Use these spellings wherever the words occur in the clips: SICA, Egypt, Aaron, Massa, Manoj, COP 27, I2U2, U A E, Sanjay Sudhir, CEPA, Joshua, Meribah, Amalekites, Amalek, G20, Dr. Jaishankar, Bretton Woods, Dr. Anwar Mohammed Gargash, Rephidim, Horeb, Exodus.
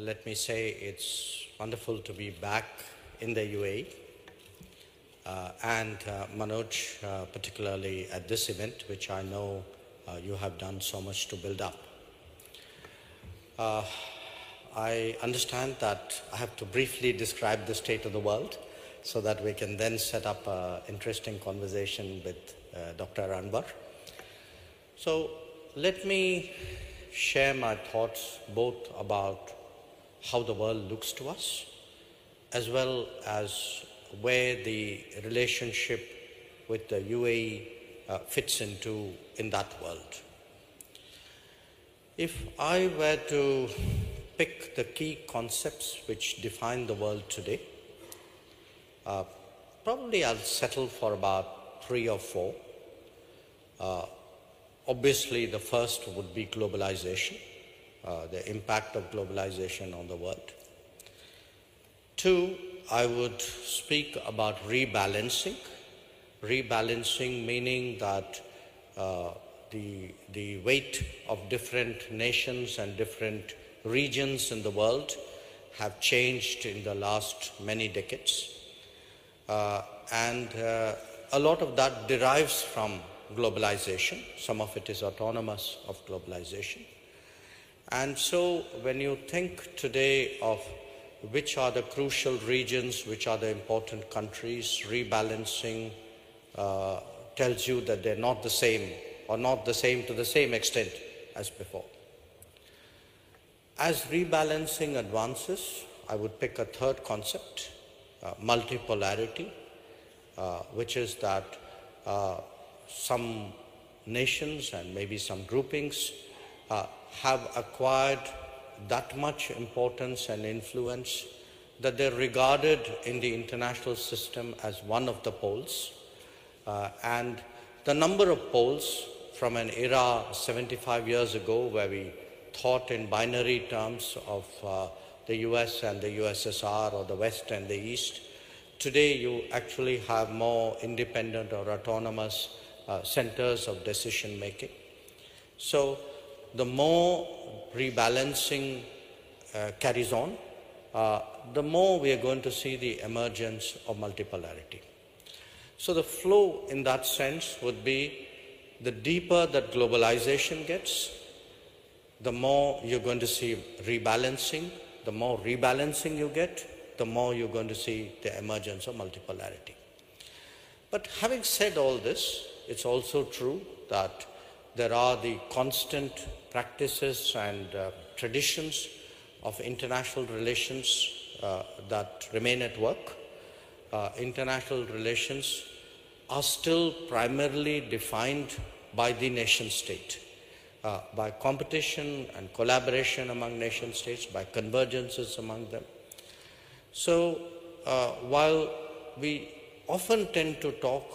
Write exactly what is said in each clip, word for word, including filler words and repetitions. let me say it's wonderful to be back in the U A E uh, and uh, Manoj, uh, particularly at this event, which I know uh, you have done so much to build up. Uh, I understand that I have to briefly describe the state of the world so that we can then set up an interesting conversation with uh, Doctor Anwar. So let me share my thoughts both about how the world looks to us as well as where the relationship with the U A E uh, fits into in that world. If I were to pick the key concepts which define the world today, uh, probably I'll settle for about three or four. Uh, Obviously, the first would be globalization, uh, the impact of globalization on the world. Two, I would speak about rebalancing. Rebalancing meaning that uh, the, the weight of different nations and different regions in the world have changed in the last many decades. Uh, and uh, a lot of that derives from globalization. Some of it is autonomous of globalization. And so when you think today of which are the crucial regions, which are the important countries, rebalancing uh, tells you that they're not the same or not the same to the same extent as before. As rebalancing advances, I would pick a third concept, uh, multipolarity, uh, which is that uh, some nations and maybe some groupings uh, have acquired that much importance and influence that they're regarded in the international system as one of the poles. Uh, and the number of poles from an era seventy-five years ago where we thought in binary terms of uh, the U S and the U S S R or the West and the East, today you actually have more independent or autonomous Uh, centers of decision making. So the more rebalancing uh, carries on, uh, the more we are going to see the emergence of multipolarity. So the flow in that sense would be the deeper that globalization gets, the more you're going to see rebalancing, the more rebalancing you get, the more you're going to see the emergence of multipolarity. But having said all this, it's also true that there are the constant practices and uh, traditions of international relations uh, that remain at work. Uh, international relations are still primarily defined by the nation state, uh, by competition and collaboration among nation states, by convergences among them. So uh, while we often tend to talk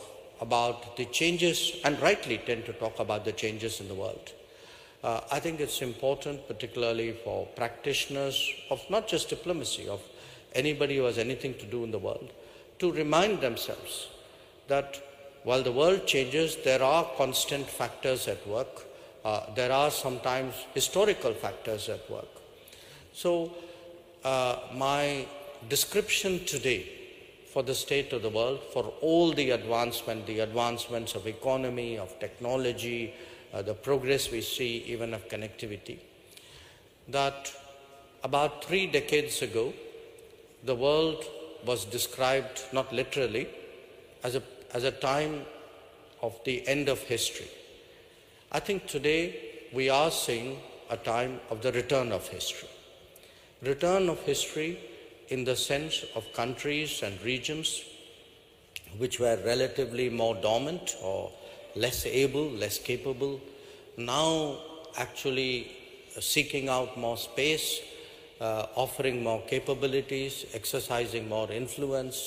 about the changes, and rightly tend to talk about the changes in the world, Uh, I think it's important, particularly for practitioners of not just diplomacy, of anybody who has anything to do in the world, to remind themselves that while the world changes, there are constant factors at work. Uh, there are sometimes historical factors at work. So uh, my description today for the state of the world, for all the advancement, the advancements of economy, of technology, uh, the progress we see even of connectivity, that about three decades ago, the world was described, not literally, as a, as a time of the end of history. I think today we are seeing a time of the return of history. Return of history in the sense of countries and regions which were relatively more dormant or less able, less capable, now actually seeking out more space, uh, offering more capabilities, exercising more influence,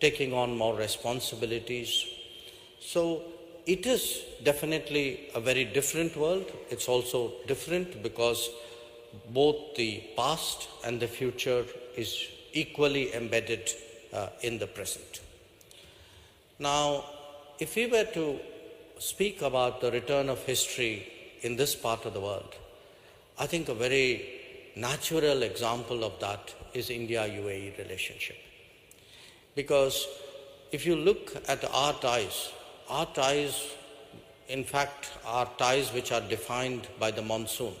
taking on more responsibilities. So it is definitely a very different world. It's also different because both the past and the future is equally embedded uh, in the present. Now, if we were to speak about the return of history in this part of the world, I think a very natural example of that is India U A E relationship. Because if you look at our ties, our ties, in fact, are ties which are defined by the monsoon,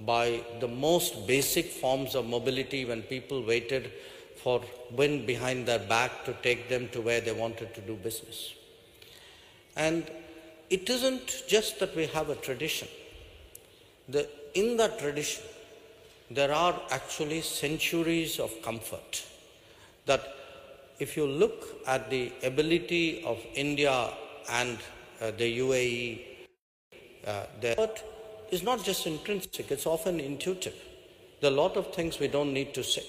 by the most basic forms of mobility when people waited for wind behind their back to take them to where they wanted to do business. And it isn't just that we have a tradition. The, in that tradition, there are actually centuries of comfort that if you look at the ability of India and uh, the U A E, uh, their effort is not just intrinsic, it's often intuitive. There are a lot of things we don't need to say.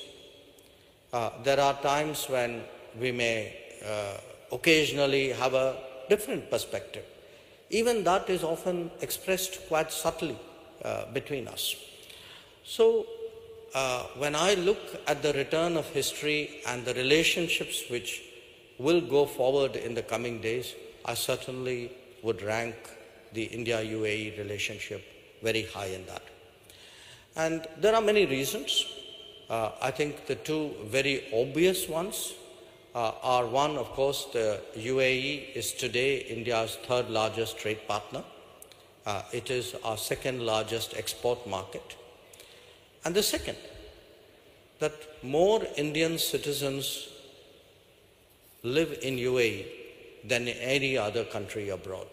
Uh, there are times when we may uh, occasionally have a different perspective. Even that is often expressed quite subtly uh, between us. So uh, when I look at the return of history and the relationships which will go forward in the coming days, I certainly would rank the India U A E relationship very high in that. And there are many reasons. Uh, I think the two very obvious ones Uh, are one, of course, the U A E is today India's third largest trade partner. Uh, it is our second largest export market. And the second, that more Indian citizens live in U A E than in any other country abroad.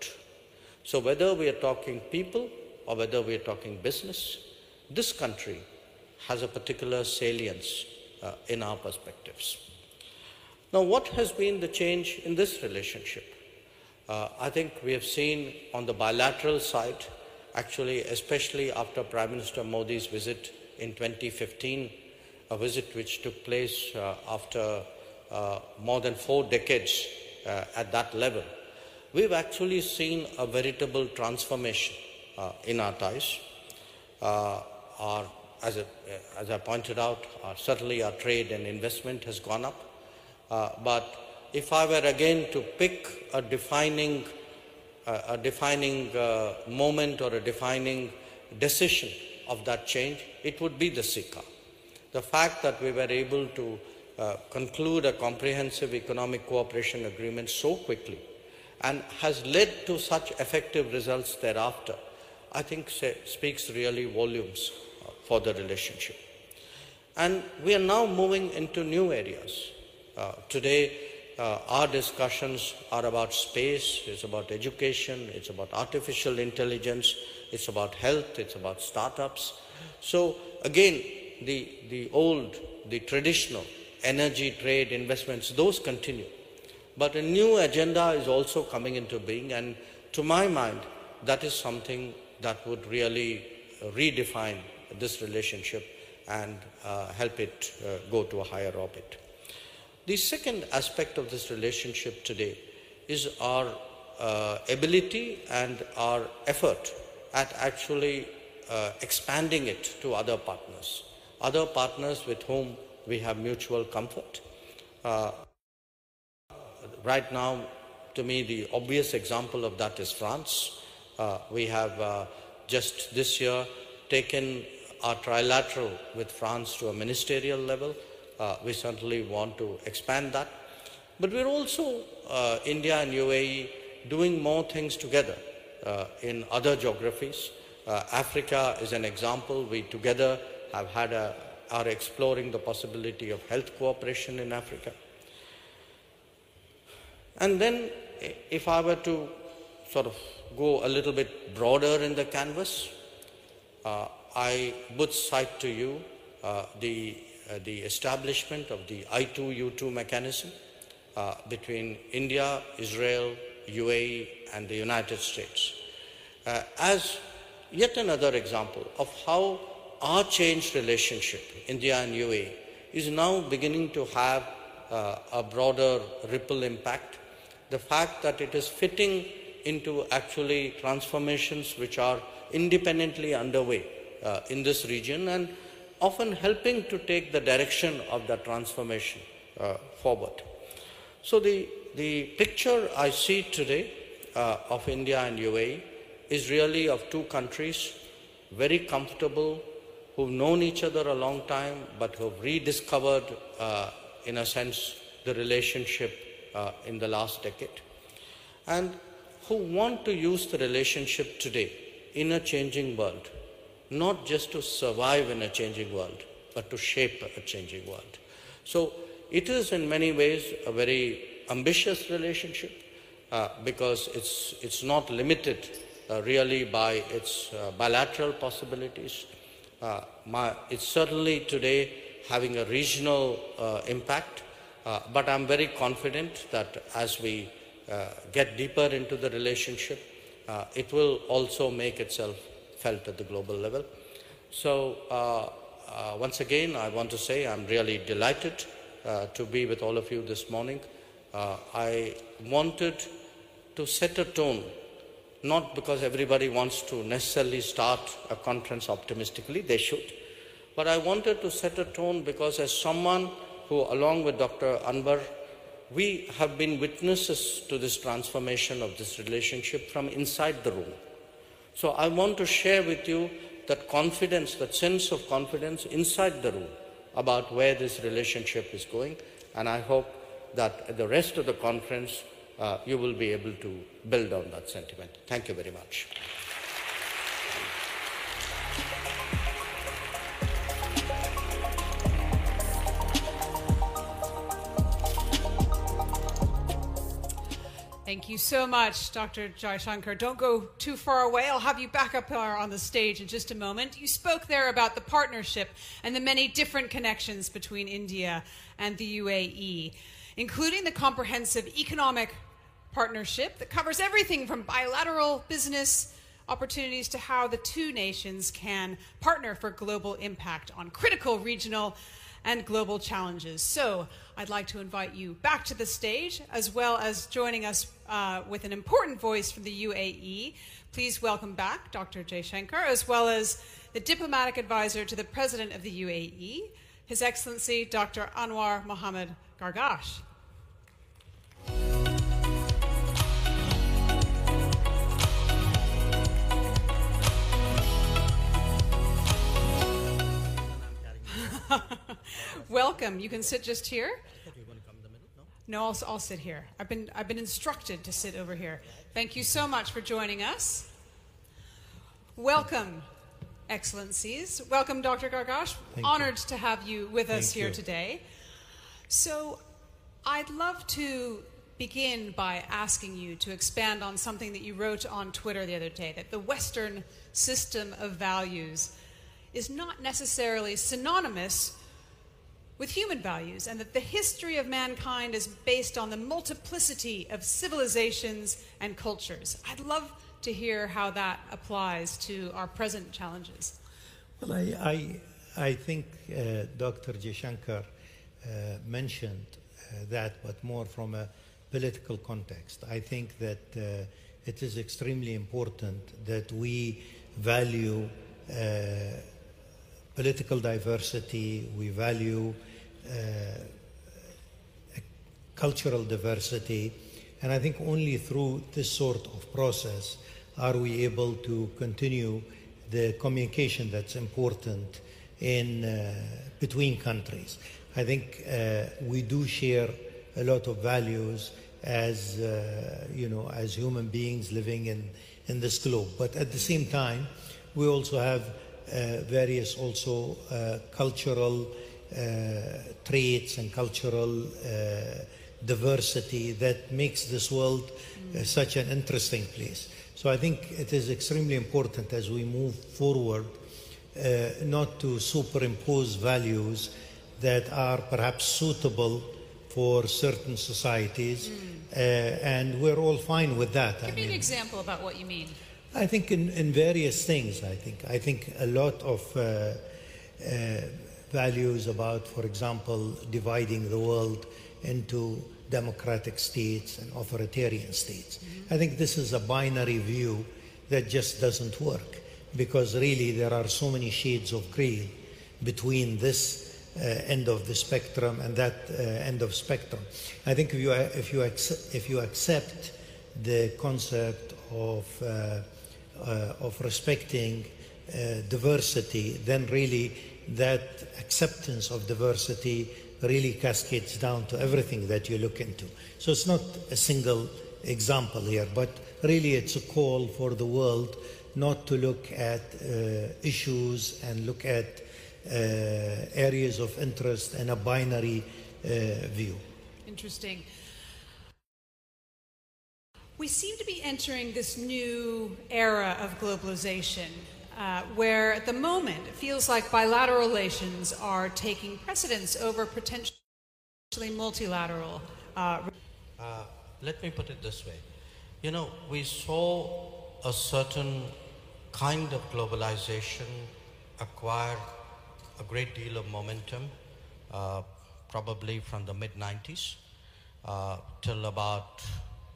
So whether we are talking people or whether we are talking business, this country has a particular salience uh, in our perspectives. Now, what has been the change in this relationship? Uh, I think we have seen on the bilateral side, actually, especially after Prime Minister Modi's visit in twenty fifteen, a visit which took place uh, after uh, more than four decades uh, at that level, we've actually seen a veritable transformation uh, in our ties. Uh, our, as, a, as I pointed out, our, certainly our trade and investment has gone up. Uh, but if I were again to pick a defining, uh, a defining uh, moment or a defining decision of that change, it would be the SICA. The fact that we were able to uh, conclude a comprehensive economic cooperation agreement so quickly and has led to such effective results thereafter, I think say, speaks really volumes uh, for the relationship. And we are now moving into new areas. Uh, today, uh, our discussions are about space, it's about education, it's about artificial intelligence, it's about health, it's about startups. So again, the, the old, the traditional energy, trade, investments, those continue. But a new agenda is also coming into being, and to my mind, that is something that would really redefine this relationship and uh, help it uh, go to a higher orbit. The second aspect of this relationship today is our uh, ability and our effort at actually uh, expanding it to other partners, other partners with whom we have mutual comfort. Uh, right now, to me, the obvious example of that is France. Uh, we have uh, just this year taken our trilateral with France to a ministerial level. Uh, we certainly want to expand that. But we're also, uh, India and U A E, doing more things together uh, in other geographies. Uh, Africa is an example. We together have had a, are exploring the possibility of health cooperation in Africa. And then if I were to sort of go a little bit broader in the canvas, uh, I would cite to you uh, the Uh, the establishment of the I two U two mechanism uh, between India, Israel, U A E, and the United States uh, as yet another example of how our changed relationship, India and U A E, is now beginning to have uh, a broader ripple impact. The fact that it is fitting into actually transformations which are independently underway uh, in this region and often helping to take the direction of the transformation uh, forward. So the, the picture I see today uh, of India and U A E is really of two countries, very comfortable, who've known each other a long time, but who've rediscovered, uh, in a sense, the relationship uh, in the last decade, and who want to use the relationship today in a changing world, not just to survive in a changing world, but to shape a changing world. So it is in many ways a very ambitious relationship uh, because it's, it's not limited uh, really by its uh, bilateral possibilities. Uh, my, it's certainly today having a regional uh, impact, uh, but I'm very confident that as we uh, get deeper into the relationship, uh, it will also make itself felt at the global level. So uh, Uh, once again, I want to say I'm really delighted uh, to be with all of you this morning. Uh, I wanted to set a tone, not because everybody wants to necessarily start a conference optimistically, they should, but I wanted to set a tone because as someone who, along with Doctor Anwar, we have been witnesses to this transformation of this relationship from inside the room. So I want to share with you that confidence, that sense of confidence inside the room about where this relationship is going. And I hope that at the rest of the conference, uh, you will be able to build on that sentiment. Thank you very much. Thank you so much, Doctor Jaishankar. Don't go too far away. I'll have you back up on the stage in just a moment. You spoke there about the partnership and the many different connections between India and the U A E, including the comprehensive economic partnership that covers everything from bilateral business opportunities to how the two nations can partner for global impact on critical regional and global challenges. So I'd like to invite you back to the stage, as well as joining us uh, with an important voice from the U A E. Please welcome back Doctor Jaishankar, as well as the diplomatic advisor to the President of the U A E, His Excellency Doctor Anwar Mohammed Gargash. Welcome. You can sit just here. No, I'll, I'll sit here. I've been, I've been instructed to sit over here. Thank you so much for joining us. Welcome, Excellencies. Welcome, Doctor Gargash. Thank Honored you. to have you with Thank us here you. today. So I'd love to begin by asking you to expand on something that you wrote on Twitter the other day, that the Western system of values is not necessarily synonymous with human values, and that the history of mankind is based on the multiplicity of civilizations and cultures. I'd love to hear how that applies to our present challenges. Well, I, I, I think uh, Doctor Jaishankar uh, mentioned uh, that, but more from a political context. I think that uh, it is extremely important that we value uh, political diversity, we value uh, cultural diversity, and I think only through this sort of process are we able to continue the communication that's important in uh, between countries. I think uh, we do share a lot of values as uh, you know, as human beings living in in this globe, but at the same time we also have Uh, various also uh, cultural uh, traits and cultural uh, diversity that makes this world uh, such an interesting place. So I think it is extremely important as we move forward uh, not to superimpose values that are perhaps suitable for certain societies, mm. uh, and we're all fine with that. Give I me mean, an example about what you mean. I think in, in various things, I think. I think a lot of uh, uh, values about, for example, dividing the world into democratic states and authoritarian states. Mm-hmm. I think this is a binary view that just doesn't work, because really there are so many shades of gray between this uh, end of the spectrum and that uh, end of spectrum. I think if you, if you, accept, if you accept the concept of uh, Uh, of respecting uh, diversity, then really that acceptance of diversity really cascades down to everything that you look into. So it's not a single example here, but really it's a call for the world not to look at uh, issues and look at uh, areas of interest in a binary uh, view. Interesting. We seem to be entering this new era of globalization, uh, where at the moment it feels like bilateral relations are taking precedence over potentially multilateral. Uh, uh, let me put it this way. You know, we saw a certain kind of globalization acquired a great deal of momentum, uh, probably from the mid nineties uh, till about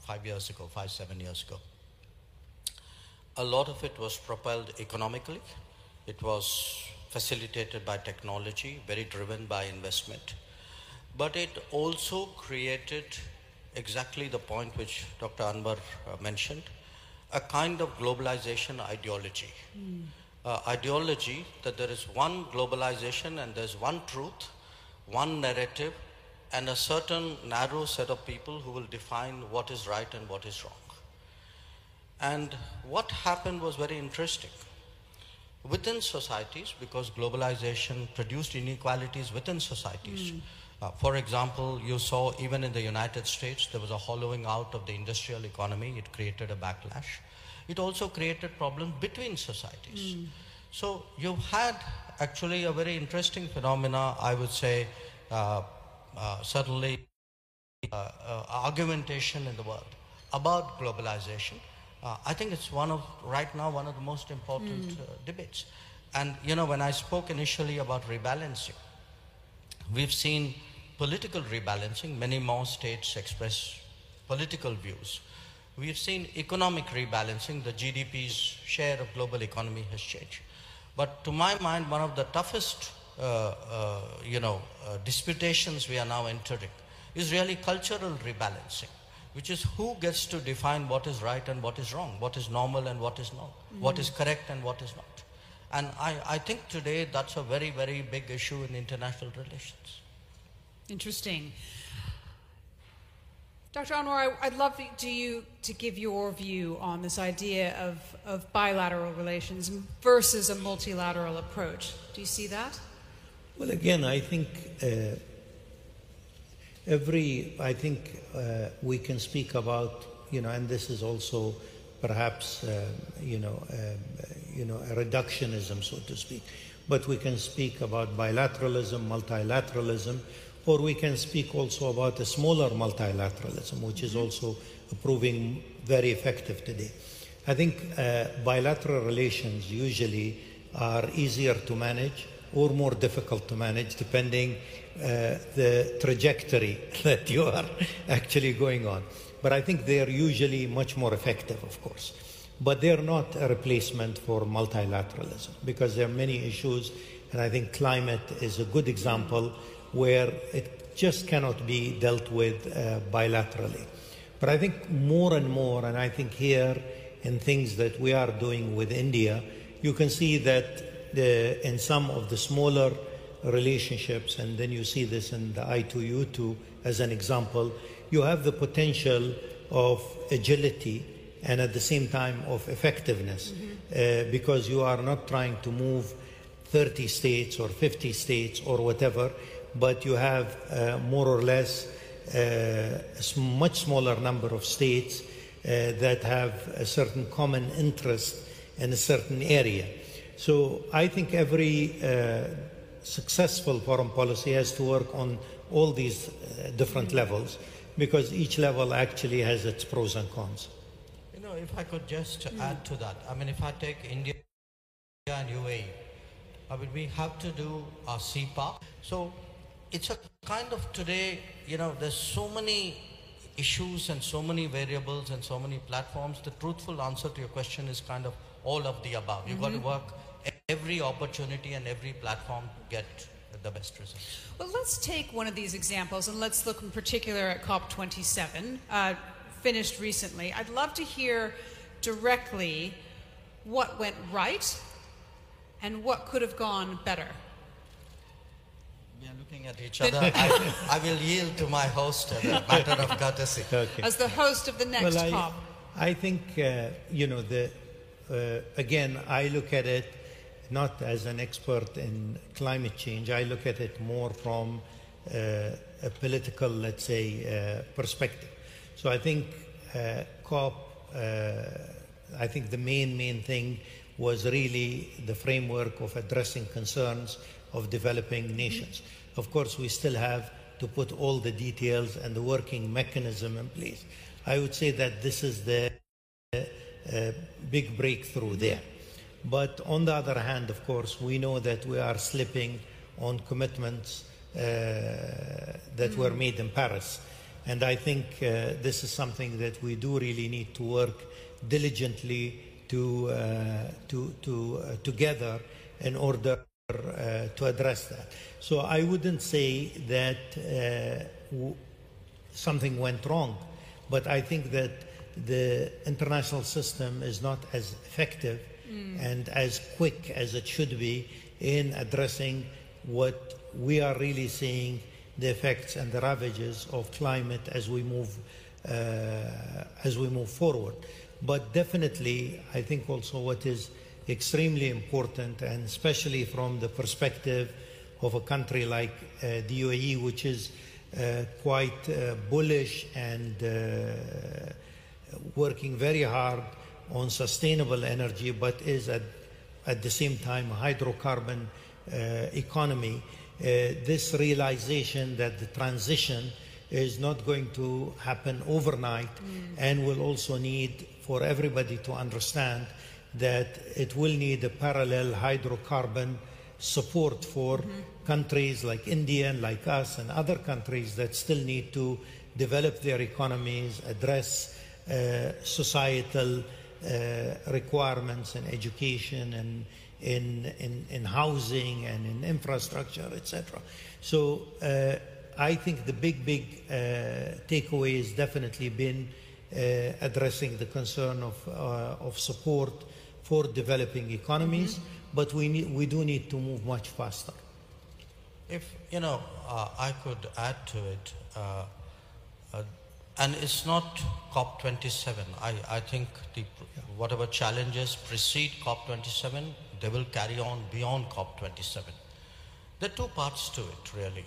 five years ago, five, seven years ago. A lot of it was propelled economically. It was facilitated by technology, very driven by investment. But it also created exactly the point which Doctor Anwar uh, mentioned, a kind of globalization ideology. Mm. Uh, ideology that there is one globalization and there's one truth, one narrative, and a certain narrow set of people who will define what is right and what is wrong. And what happened was very interesting. Within societies, because globalization produced inequalities within societies. Mm. Uh, for example, you saw even in the United States, there was a hollowing out of the industrial economy. It created a backlash. It also created problems between societies. Mm. So you've had actually a very interesting phenomena, I would say, uh, Uh, certainly uh, uh, argumentation in the world about globalization. Uh, I think it's one of, right now, one of the most important mm. uh, debates. And, you know, when I spoke initially about rebalancing, we've seen political rebalancing. Many more states express political views. We've seen economic rebalancing. The G D P's share of global economy has changed. But to my mind, one of the toughest Uh, uh, you know, uh, disputations we are now entering is really cultural rebalancing, which is who gets to define what is right and what is wrong, what is normal and what is not, mm. what is correct and what is not. And I, I think today that's a very, very big issue in international relations. Interesting. Doctor Anwar, I, I'd love to you to give your view on this idea of, of bilateral relations versus a multilateral approach. Do you see that? Well, again, I think uh, every, I think uh, we can speak about, you know, and this is also perhaps, uh, you know, uh, you know, a reductionism, so to speak, but we can speak about bilateralism, multilateralism, or we can speak also about a smaller multilateralism, which is also proving very effective today. I think uh, bilateral relations usually are easier to manage or more difficult to manage, depending uh, the trajectory that you are actually going on. But I think they are usually much more effective, of course. But they are not a replacement for multilateralism, because there are many issues, and I think climate is a good example where it just cannot be dealt with uh, bilaterally. But I think more and more, and I think here in things that we are doing with India, you can see that The, in some of the smaller relationships, and then you see this in the I two U two as an example, you have the potential of agility and at the same time of effectiveness, mm-hmm. uh, because you are not trying to move thirty states or fifty states or whatever, but you have uh, more or less uh, a much smaller number of states uh, that have a certain common interest in a certain area. So I think every uh, successful foreign policy has to work on all these uh, different levels, because each level actually has its pros and cons. You know, if I could just mm. add to that, I mean, if I take India and U A E, I mean, we have to do our C E P A. So it's a kind of today, you know, there's so many issues and so many variables and so many platforms. The truthful answer to your question is kind of all of the above. You've mm-hmm. got to work every opportunity and every platform to get the best results. Well, let's take one of these examples, and let's look in particular at COP twenty-seven, uh, finished recently. I'd love to hear directly what went right and what could have gone better? We are looking at each other. I, I will yield to my host as a matter of courtesy. Okay. As the host of the next well, COP. I, I think, uh, you know, the, uh, again, I look at it not as an expert in climate change. I look at it more from uh, a political, let's say, uh, perspective. So I think uh, COP, uh, I think the main, main thing was really the framework of addressing concerns of developing nations. Of course, we still have to put all the details and the working mechanism in place. I would say that this is the uh, big breakthrough there. But on the other hand, of course, we know that we are slipping on commitments uh, that mm-hmm. were made in Paris. And I think uh, this is something that we do really need to work diligently to, uh, to, to uh, together in order Uh, to address that. So I wouldn't say that uh, w something went wrong, but I think that the international system is not as effective mm. and as quick as it should be in addressing what we are really seeing, the effects and the ravages of climate as we move, uh, as we move forward. But definitely, I think also what is extremely important, and especially from the perspective of a country like uh, the U A E, which is uh, quite uh, bullish and uh, working very hard on sustainable energy, but is at, at the same time a hydrocarbon uh, economy. Uh, this realization that the transition is not going to happen overnight mm. and will also need for everybody to understand that it will need a parallel hydrocarbon support for mm-hmm. countries like India and like us and other countries that still need to develop their economies, address uh, societal uh, requirements in education and in, in, in housing and in infrastructure, et cetera. So uh, I think the big, big uh, takeaway has definitely been uh, addressing the concern of, uh, of support for developing economies, mm-hmm. but we need, we do need to move much faster. If, you know, uh, I could add to it, uh, uh, and it's not COP twenty-seven. I, I think the, yeah. whatever challenges precede COP twenty-seven, they will carry on beyond COP twenty-seven. There are two parts to it, really.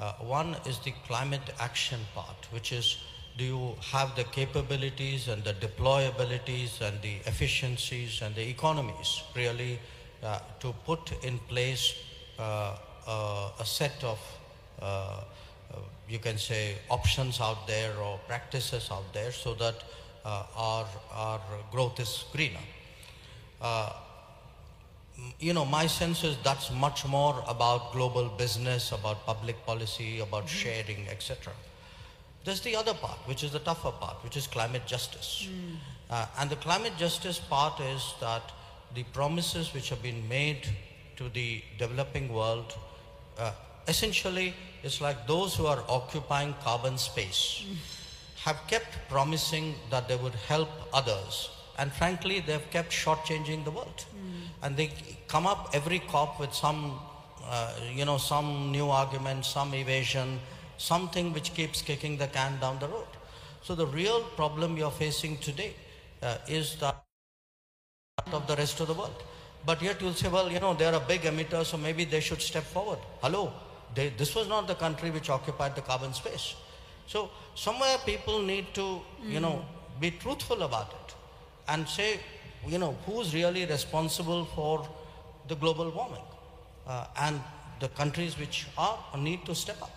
Uh, one is the climate action part, which is, do you have the capabilities and the deployabilities and the efficiencies and the economies really uh, to put in place uh, uh, a set of, uh, uh, you can say, options out there or practices out there so that uh, our, our growth is greener? Uh, you know, my sense is that's much more about global business, about public policy, about mm-hmm. sharing, et cetera. There's the other part, which is the tougher part, which is climate justice. Mm. Uh, and the climate justice part is that the promises which have been made to the developing world, uh, essentially, it's like those who are occupying carbon space mm. have kept promising that they would help others. And frankly, they've kept shortchanging the world. Mm. And they come up every COP with some, uh, you know, some new argument, some evasion, something which keeps kicking the can down the road. So the real problem you're facing today uh, is that of the rest of the world. But yet you'll say, well, you know, they're a big emitter, so maybe they should step forward. Hello, they, this was not the country which occupied the carbon space. So somewhere people need to, mm-hmm. you know, be truthful about it and say, you know, who's really responsible for the global warming? Uh, and the countries which are need to step up.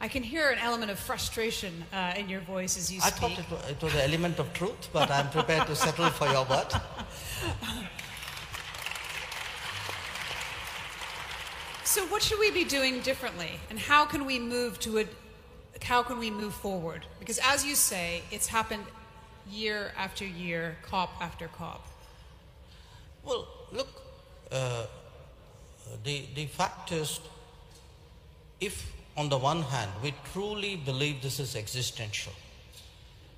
I can hear an element of frustration uh, in your voice as you speak. I thought it was, it was an element of truth, but I'm prepared to settle for your word. So, what should we be doing differently, and how can we move to a, how can we move forward? Because, as you say, it's happened year after year, COP after COP. Well, look, uh, the the fact is, if on the one hand, we truly believe this is existential.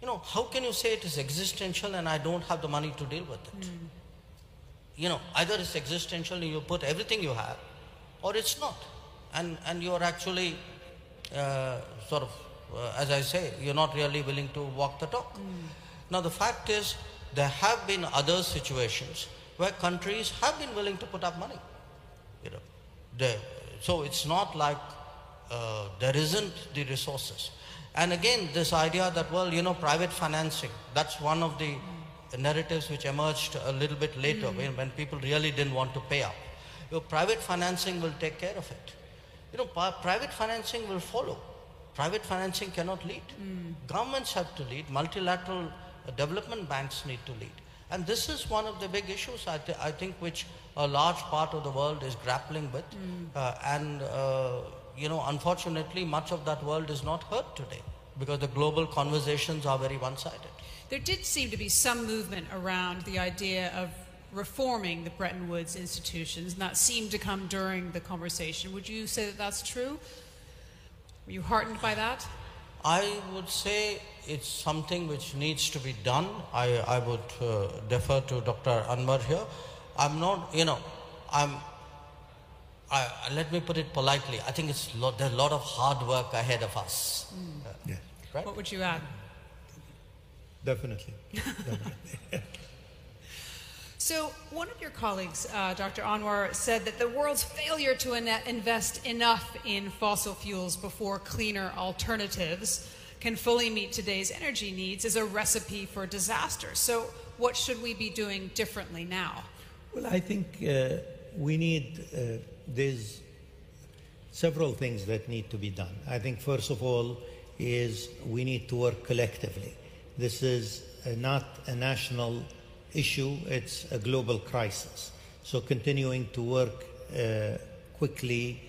You know, how can you say it is existential and I don't have the money to deal with it? Mm. you know, either it's existential and you put everything you have, or it's not. And, and you're actually uh, sort of, uh, as I say, you're not really willing to walk the talk. Mm. Now, the fact is, there have been other situations where countries have been willing to put up money. You know, they, so it's not like uh, there isn't the resources. And again, this idea that, well, you know, private financing, that's one of the narratives which emerged a little bit later, mm-hmm. when, when people really didn't want to pay up. Your private financing will take care of it. You know, private financing will follow. Private financing cannot lead. Mm. Governments have to lead. Multilateral uh, development banks need to lead. And this is one of the big issues, I, th I think, which a large part of the world is grappling with. Mm. Uh, and, uh, you know, unfortunately, much of that world is not heard today because the global conversations are very one-sided. There did seem to be some movement around the idea of reforming the Bretton Woods institutions, and that seemed to come during the conversation. Would you say that that's true? Were you heartened by that? I would say it's something which needs to be done. I, I would uh, defer to Doctor Anwar here. I'm not, you know, I'm, I, let me put it politely, I think it's lo there's a lot of hard work ahead of us. Mm. Uh, yeah. Right? What would you add? Definitely. Definitely. So one of your colleagues, uh, Doctor Anwar, said that the world's failure to invest enough in fossil fuels before cleaner alternatives can fully meet today's energy needs is a recipe for disaster. So what should we be doing differently now? Well, I think uh, we need, uh, there's several things that need to be done. I think first of all is we need to work collectively. This is uh, not a national issue, it's a global crisis. So continuing to work uh, quickly,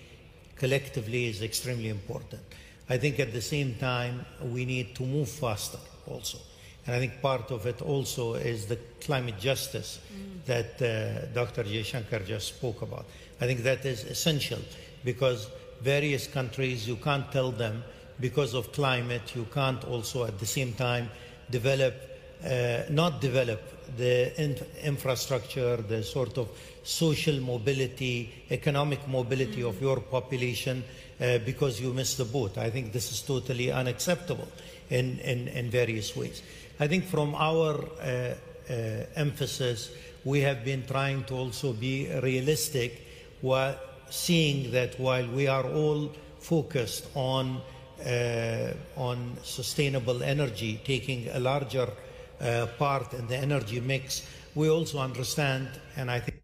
collectively is extremely important. I think at the same time, we need to move faster also. And I think part of it also is the climate justice mm. that uh, Doctor Jaishankar just spoke about. I think that is essential because various countries, you can't tell them because of climate, you can't also at the same time develop, uh, not develop the in infrastructure, the sort of social mobility, economic mobility mm-hmm. of your population uh, because you missed the boat. I think this is totally unacceptable in, in, in various ways. I think from our uh, uh, emphasis, we have been trying to also be realistic while seeing that while we are all focused on, uh, on sustainable energy, taking a larger Uh, part in the energy mix, we also understand, and I think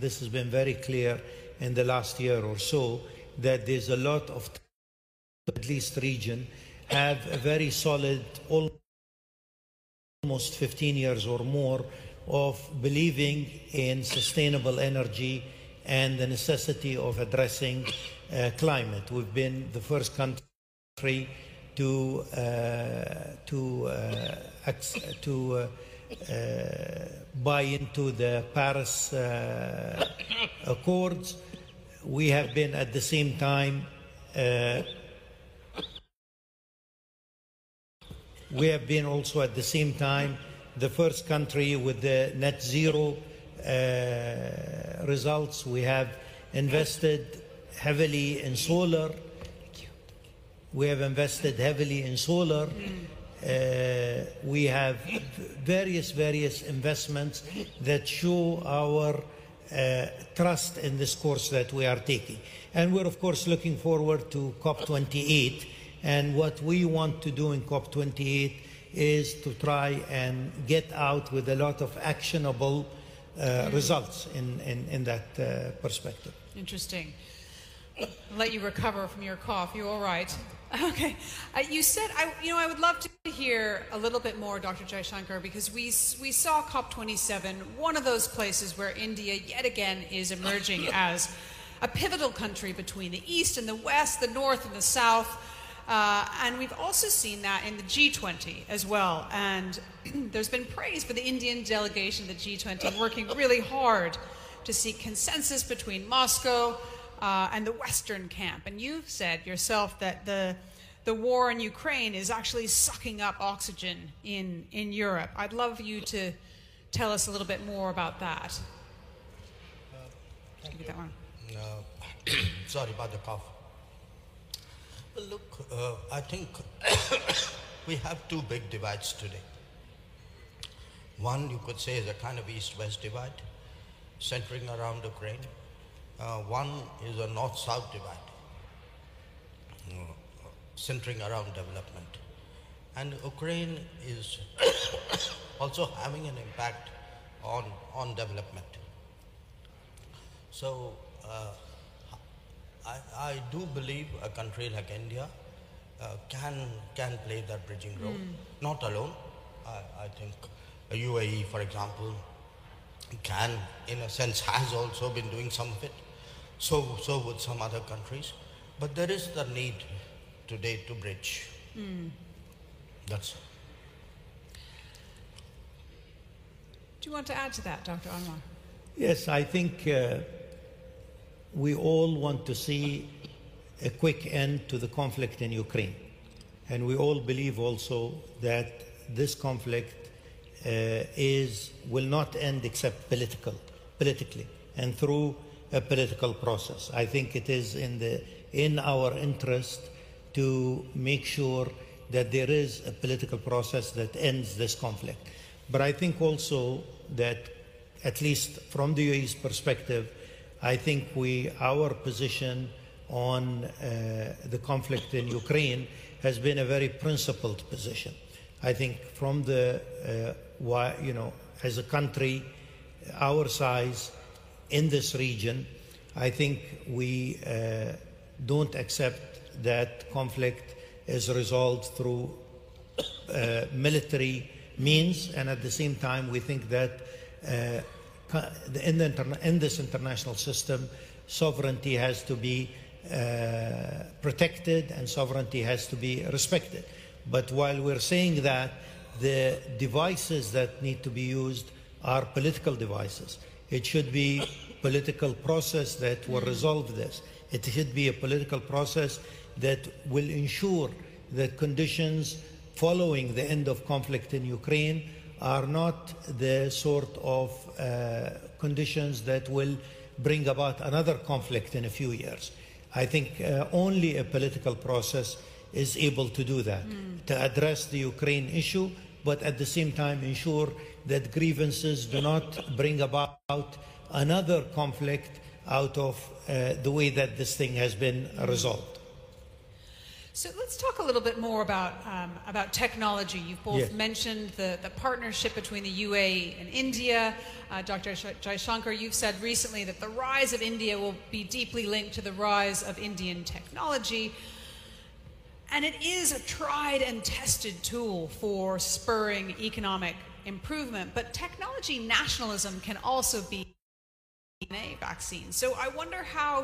this has been very clear in the last year or so, that there's a lot of, at least region, have a very solid, almost fifteen years or more, of believing in sustainable energy and the necessity of addressing uh, climate. We've been the first country to uh, to uh, to uh, uh, buy into the Paris uh, Accords. We have been at the same time uh, we have been also at the same time the first country with the net zero uh, results. We have invested heavily in solar. We have invested heavily in solar. Uh, we have various, various investments that show our uh, trust in this course that we are taking. And we're, of course, looking forward to COP twenty-eight. And what we want to do in COP twenty-eight is to try and get out with a lot of actionable uh, results in, in, in that uh, perspective. Interesting. I'll let you recover from your cough. You all right? Okay. Uh, you said, I, you know, I would love to hear a little bit more, Doctor Jaishankar, because we, we saw COP twenty-seven, one of those places where India yet again is emerging as a pivotal country between the East and the West, the North and the South. Uh, and we've also seen that in the G twenty as well. And there's been praise for the Indian delegation of the G twenty working really hard to seek consensus between Moscow Uh, and the Western camp. And you've said yourself that the, the war in Ukraine is actually sucking up oxygen in, in Europe. I'd love you to, tell us a little bit more about that. Uh, Just give you that one. Uh, sorry about the cough. Well, look, uh, I think we have two big divides today. One, you could say, is a kind of east-west divide, centering around Ukraine. Uh, one is a north-south divide, uh, centering around development. And Ukraine is also having an impact on, on development. So uh, I, I do believe a country like India uh, can, can play that bridging role, mm. not alone. I, I think U A E, for example, can, in a sense, has also been doing some of it. So, so would some other countries. But there is the need today to bridge. Mm. That's. Do you want to add to that, Doctor Anwar? Yes, I think uh, we all want to see a quick end to the conflict in Ukraine. And we all believe also that this conflict Uh, is will not end except political, politically, and through a political process. I think it is in the in our interest to make sure that there is a political process that ends this conflict. But I think also that, at least from the U A E's perspective, I think we our position on uh, the conflict in Ukraine has been a very principled position. I think from the uh, why, you know, as a country, our size in this region, I think we uh, don't accept that conflict is resolved through uh, military means, and at the same time, we think that uh, in, the interna in this international system, sovereignty has to be uh, protected and sovereignty has to be respected. But while we're saying that, the devices that need to be used are political devices. It should be a political process that will resolve this. It should be a political process that will ensure that conditions following the end of conflict in Ukraine are not the sort of uh, conditions that will bring about another conflict in a few years. I think uh, only a political process is able to do that, mm. to address the Ukraine issue, but at the same time ensure that grievances do not bring about another conflict out of uh, the way that this thing has been resolved. So let's talk a little bit more about, um, about technology. You've both yes. mentioned the, the partnership between the U A E and India. Uh, Doctor Jaishankar, you've said recently that the rise of India will be deeply linked to the rise of Indian technology. And it is a tried and tested tool for spurring economic improvement, but technology nationalism can also be D N A vaccines. So I wonder how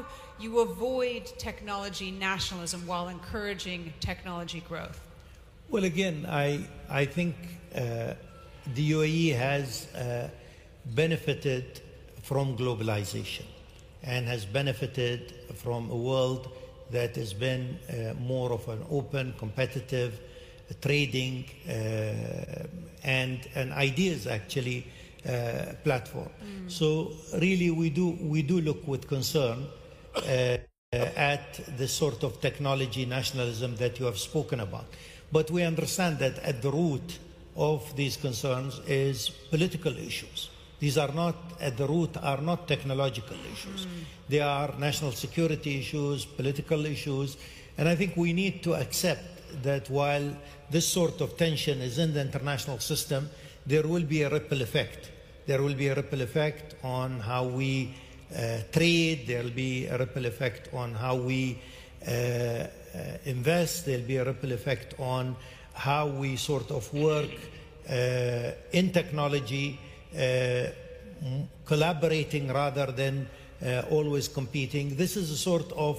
you avoid technology nationalism while encouraging technology growth. Well, again, I, I think uh, the U A E has uh, benefited from globalization and has benefited from a world that has been uh, more of an open, competitive trading uh, and an ideas actually uh, platform. Mm. So really, we do we do look with concern uh, at the sort of technology nationalism that you have spoken about. But we understand that at the root of these concerns is political issues. These are not, at the root, are not technological issues. Mm. They are national security issues, political issues. And I think we need to accept that while this sort of tension is in the international system, there will be a ripple effect. There will be a ripple effect on how we uh, trade. There will be a ripple effect on how we uh, uh, invest. There will be a ripple effect on how we sort of work uh, in technology, Uh, collaborating rather than uh, always competing. This is a sort of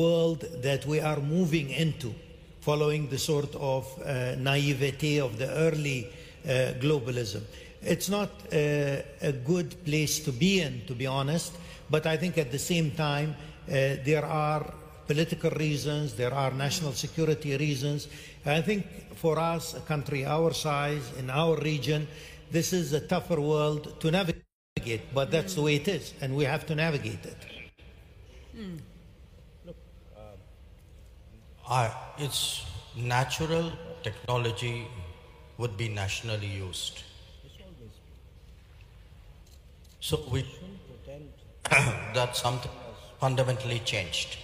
world that we are moving into, following the sort of uh, naivete of the early uh, globalism. It's not uh, a good place to be in, to be honest, but I think at the same time uh, there are political reasons, there are national security reasons. I think for us, a country our size, in our region, this is a tougher world to navigate, but that's the way it is, and we have to navigate it. Mm. Look, uh, I, it's natural technology would be nationally used. So we that something fundamentally changed.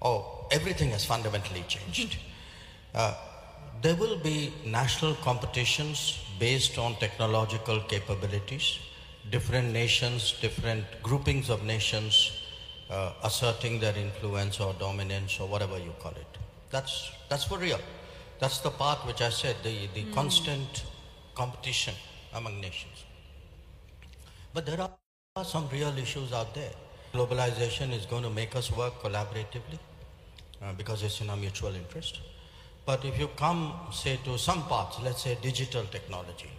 Oh, everything has fundamentally changed. Uh, there will be national competitions based on technological capabilities, different nations, different groupings of nations uh, asserting their influence or dominance or whatever you call it. That's, that's for real. That's the part which I said, the, the mm. constant competition among nations. But there are some real issues out there. Globalization is going to make us work collaboratively uh, because it's in our mutual interest. But if you come, say, to some parts, let's say digital technology,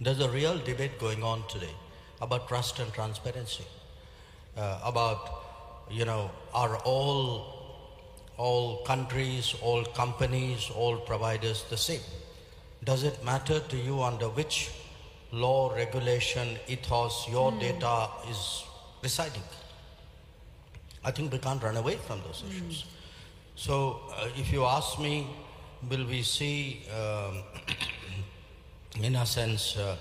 there's a real debate going on today about trust and transparency, uh, about, you know, are all, all countries, all companies, all providers the same? Does it matter to you under which law, regulation, ethos, your mm. data is residing? I think we can't run away from those mm. issues. So uh, if you ask me, will we see, um, in a sense, uh,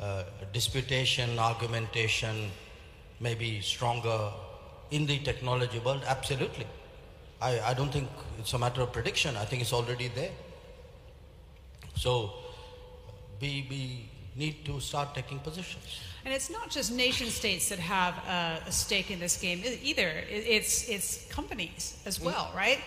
uh, disputation, argumentation, maybe stronger in the technology world? Absolutely. I, I don't think it's a matter of prediction. I think it's already there. So we, we need to start taking positions. And it's not just nation states that have a, a stake in this game either. It's, it's companies as well, right?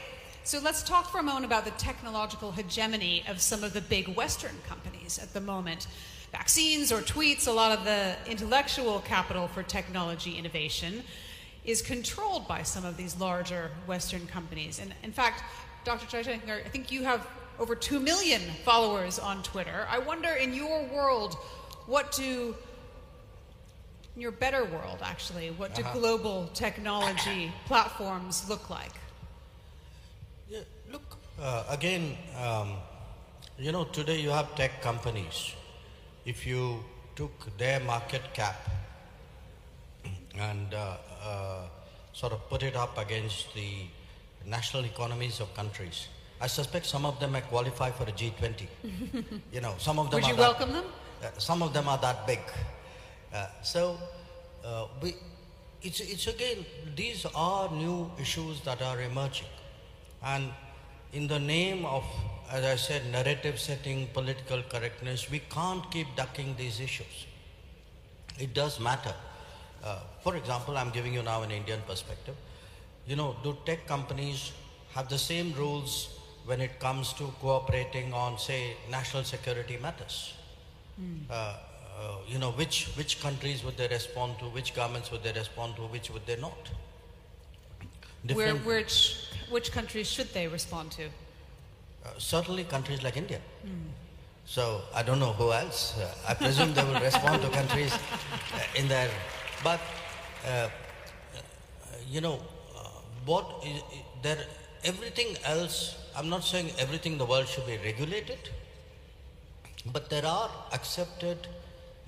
So let's talk for a moment about the technological hegemony of some of the big Western companies at the moment. Vaccines or tweets, a lot of the intellectual capital for technology innovation is controlled by some of these larger Western companies. And in fact, Doctor Jaishankar, I think you have over two million followers on Twitter. I wonder, in your world, what do In your better world, actually, what do uh-huh. global technology platforms look like? Yeah, look, uh, again, um, you know, today you have tech companies. If you took their market cap and uh, uh, sort of put it up against the national economies of countries, I suspect some of them may qualify for a G twenty. You know, some of them. Would are you that, welcome them? Uh, some of them are that big. Uh, so, uh, we, it's, it's again, these are new issues that are emerging. And in the name of, as I said, narrative setting, political correctness, we can't keep ducking these issues. It does matter. Uh, for example, I'm giving you now an Indian perspective. You know, do tech companies have the same rules when it comes to cooperating on, say, national security matters? Mm. Uh, Uh, you know, which, which countries would they respond to, which governments would they respond to, which would they not? Where, which, which countries should they respond to? Uh, certainly countries like India. Mm. So, I don't know who else. Uh, I presume they will respond to countries uh, in their... But, uh, you know, uh, what is, there, everything else, I'm not saying everything in the world should be regulated, but there are accepted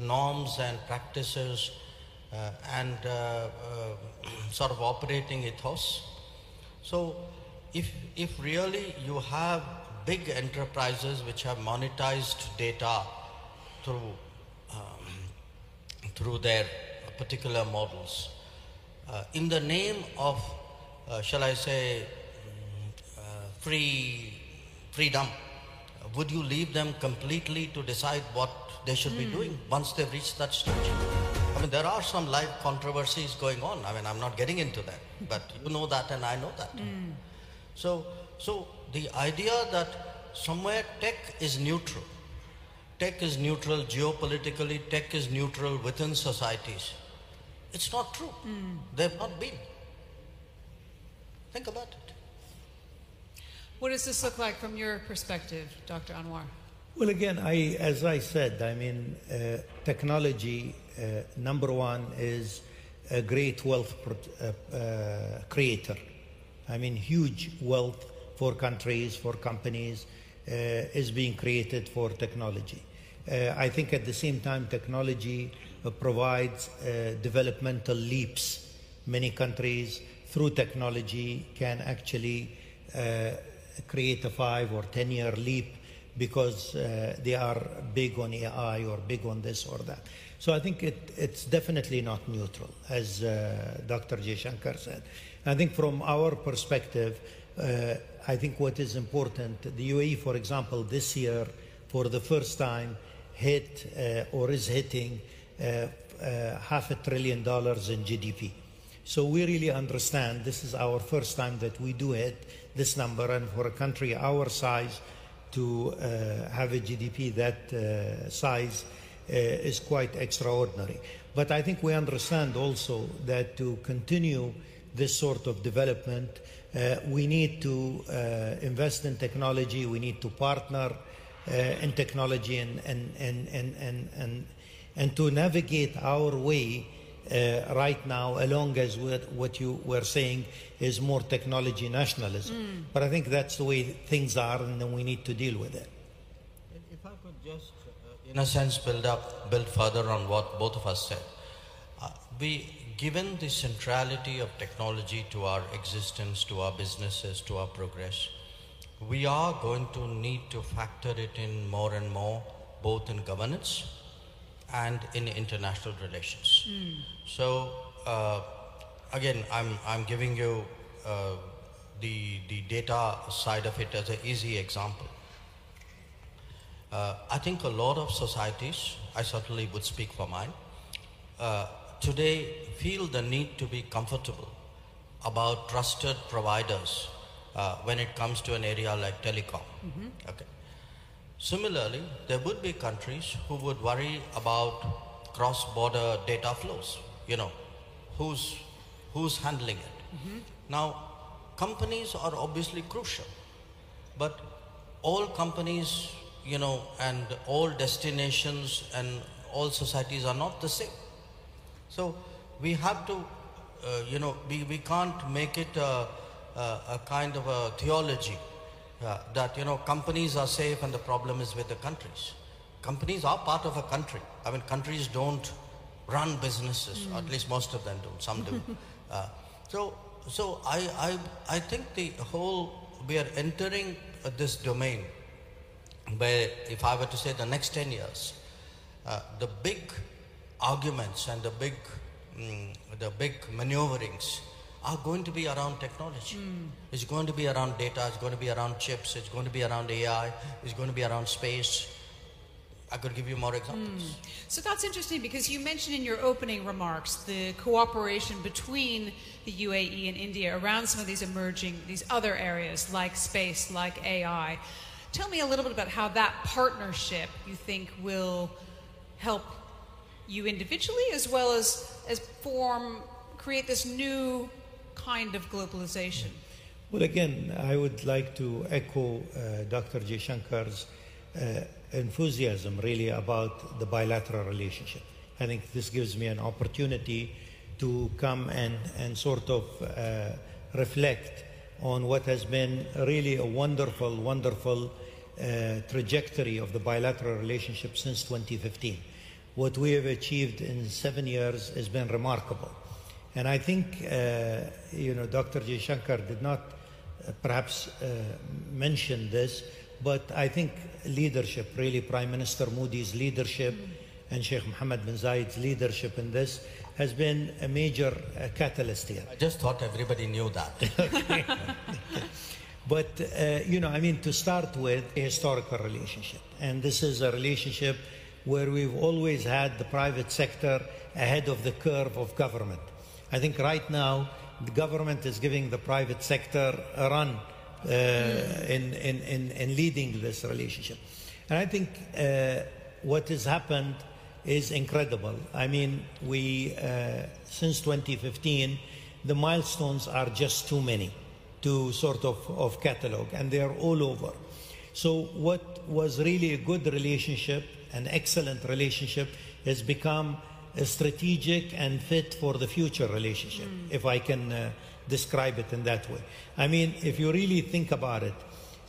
norms and practices uh, and uh, uh, sort of operating ethos. So if, if really you have big enterprises which have monetized data through, um, through their particular models, uh, in the name of, uh, shall I say, uh, free freedom, would you leave them completely to decide what they should mm. be doing once they've reached that stage? I mean, there are some live controversies going on. I mean, I'm not getting into that, but you know that and I know that. Mm. So, so the idea that somewhere tech is neutral, tech is neutral geopolitically, tech is neutral within societies, it's not true. Mm. They've not been. Think about it. What does this look like from your perspective, Doctor Anwar? Well, again, I, as I said, I mean, uh, technology, uh, number one, is a great wealth uh, uh, creator. I mean, huge wealth for countries, for companies, uh, is being created for technology. Uh, I think at the same time, technology uh, provides uh, developmental leaps. Many countries, through technology, can actually uh, create a five or ten-year leap because uh, they are big on A I or big on this or that. So I think it, it's definitely not neutral, as uh, Doctor Jaishankar said. I think from our perspective, uh, I think what is important, the U A E, for example, this year, for the first time, hit uh, or is hitting uh, uh, half a trillion dollars in G D P. So we really understand this is our first time that we do hit this number, and for a country our size to uh, have a G D P that uh, size uh, is quite extraordinary. But I think we understand also that to continue this sort of development, uh, we need to uh, invest in technology, we need to partner uh, in technology, and, and, and, and, and, and, and to navigate our way Uh, right now, along as what you were saying is more technology nationalism. Mm. But I think that's the way things are, and then we need to deal with it. If I could just, uh, in a sense, build up, build further on what both of us said. Uh, we, given the centrality of technology to our existence, to our businesses, to our progress, we are going to need to factor it in more and more, both in governance and in international relations. Mm. So uh, again, I'm I'm giving you uh, the the data side of it as an easy example. Uh, I think a lot of societies, I certainly would speak for mine, uh, today feel the need to be comfortable about trusted providers uh, when it comes to an area like telecom. Mm-hmm. Okay. Similarly, there would be countries who would worry about cross-border data flows, you know, who's, who's handling it. Mm-hmm. Now, companies are obviously crucial, but all companies, you know, and all destinations and all societies are not the same. So we have to, uh, you know, we, we can't make it a, a, a kind of a theology. Uh, that, you know, companies are safe and the problem is with the countries. Companies are part of a country. I mean, countries don't run businesses, mm. or at least most of them don't, some do. Uh, so so I, I, I think the whole, we are entering uh, this domain where, if I were to say the next ten years, uh, the big arguments and the big, mm, the big maneuverings are going to be around technology. Mm. It's going to be around data, it's going to be around chips, it's going to be around A I, it's going to be around space. I could give you more examples. Mm. So that's interesting, because you mentioned in your opening remarks the cooperation between the U A E and India around some of these emerging, these other areas like space, like A I. Tell me a little bit about how that partnership you think will help you individually as well as, as form, create this new kind of globalization. Well, again, I would like to echo uh, Doctor Jaishankar's uh, enthusiasm, really, about the bilateral relationship. I think this gives me an opportunity to come and, and sort of uh, reflect on what has been really a wonderful, wonderful uh, trajectory of the bilateral relationship since twenty fifteen. What we have achieved in seven years has been remarkable. And I think, uh, you know, Doctor Jaishankar did not uh, perhaps uh, mention this, but I think leadership, really Prime Minister Modi's leadership and Sheikh Mohammed bin Zayed's leadership in this has been a major uh, catalyst here. I just thought everybody knew that. But, uh, you know, I mean, to start with, a historical relationship. And this is a relationship where we've always had the private sector ahead of the curve of government. I think right now the government is giving the private sector a run uh, in, in, in, in leading this relationship. And I think uh, what has happened is incredible. I mean, we, uh, since twenty fifteen, the milestones are just too many to sort of, of catalog, and they are all over. So what was really a good relationship, an excellent relationship, has become a strategic and fit for the future relationship, mm. if I can uh, describe it in that way. I mean, if you really think about it,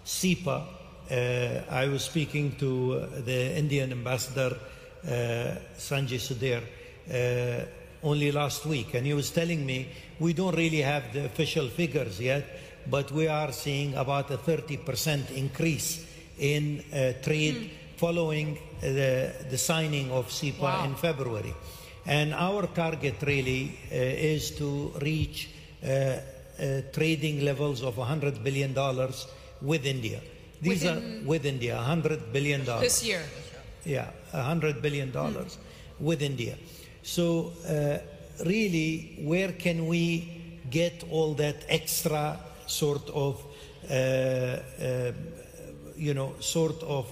CEPA Uh, I was speaking to uh, the Indian ambassador, uh, Sanjay Sudhir, uh, only last week, and he was telling me we don't really have the official figures yet, but we are seeing about a thirty percent increase in uh, trade mm. following the, the signing of CEPA wow. in February. And our target really uh, is to reach uh, uh, trading levels of one hundred billion dollars with India. These within, are with India, one hundred billion dollars. This year. Yeah, one hundred billion dollars mm. with India. So uh, really, where can we get all that extra sort of, uh, uh, you know, sort of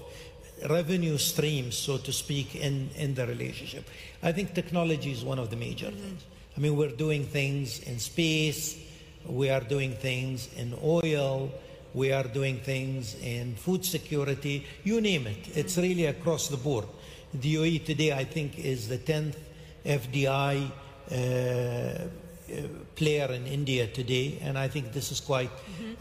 revenue streams, so to speak, in, in the relationship? I think technology is one of the major mm-hmm. things. I mean, we're doing things in space, we are doing things in oil, we are doing things in food security, you name it. It's really across the board. D O E today, I think, is the tenth F D I uh, player in India today, and I think this is quite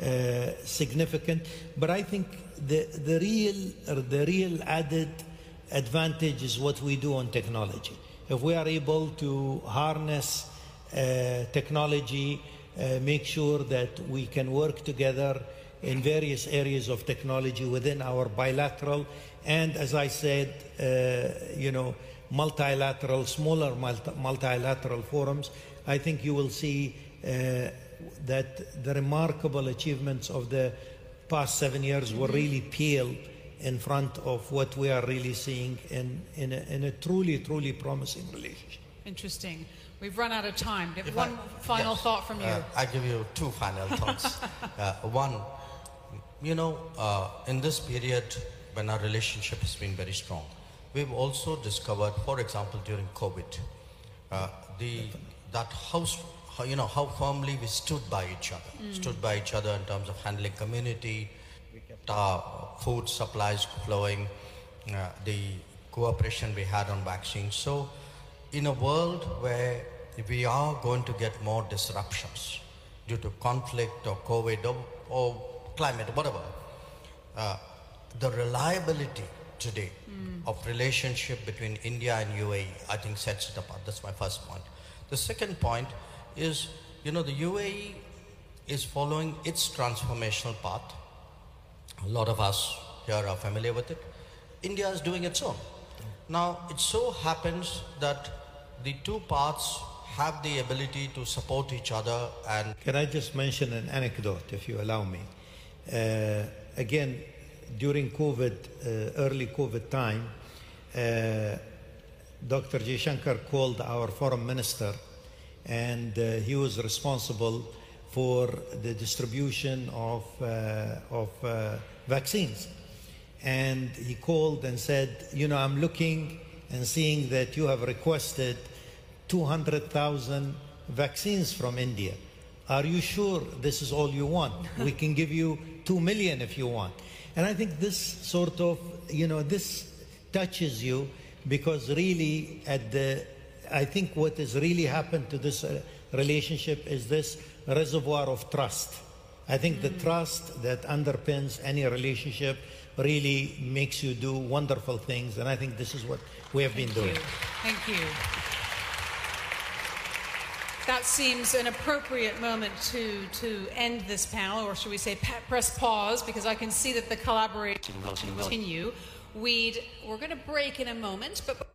uh, significant. But I think the, the, real, the real added advantage is what we do on technology. If we are able to harness uh, technology, uh, make sure that we can work together in various areas of technology within our bilateral and, as I said, uh, you know, multilateral, smaller multi multilateral forums, I think you will see uh, that the remarkable achievements of the past seven years will really pale in front of what we are really seeing in, in, a, in a truly, truly promising relationship. Interesting. We've run out of time. If one I, final yes, thought from you. Uh, I give you two final thoughts. uh, one, you know, uh, in this period when our relationship has been very strong, we've also discovered, for example, during COVID, uh, the, that how, you know, how firmly we stood by each other, mm. stood by each other in terms of handling community, uh, food supplies flowing, uh, the cooperation we had on vaccines. So, in a world where we are going to get more disruptions due to conflict or COVID or, or climate, whatever, uh, the reliability today mm. of relationship between India and U A E, I think sets it apart. That's my first point. The second point is, you know, the U A E is following its transformational path. A lot of us here are familiar with it. India is doing its own. Now, it so happens that the two parts have the ability to support each other and... Can I just mention an anecdote, if you allow me? Uh, again, during COVID, uh, early COVID time, uh, Doctor Jaishankar called our foreign minister, and uh, he was responsible for the distribution of, uh, of uh, vaccines. And he called and said, you know, I'm looking and seeing that you have requested two hundred thousand vaccines from India. Are you sure this is all you want? We can give you two million if you want. And I think this sort of, you know, this touches you because really at the, I think what has really happened to this uh, relationship is this reservoir of trust. I think the trust that underpins any relationship really makes you do wonderful things, and I think this is what we have been doing. Thank you. That seems an appropriate moment to, to end this panel, or should we say press pause, because I can see that the collaboration will continue. We'd, we're going to break in a moment, but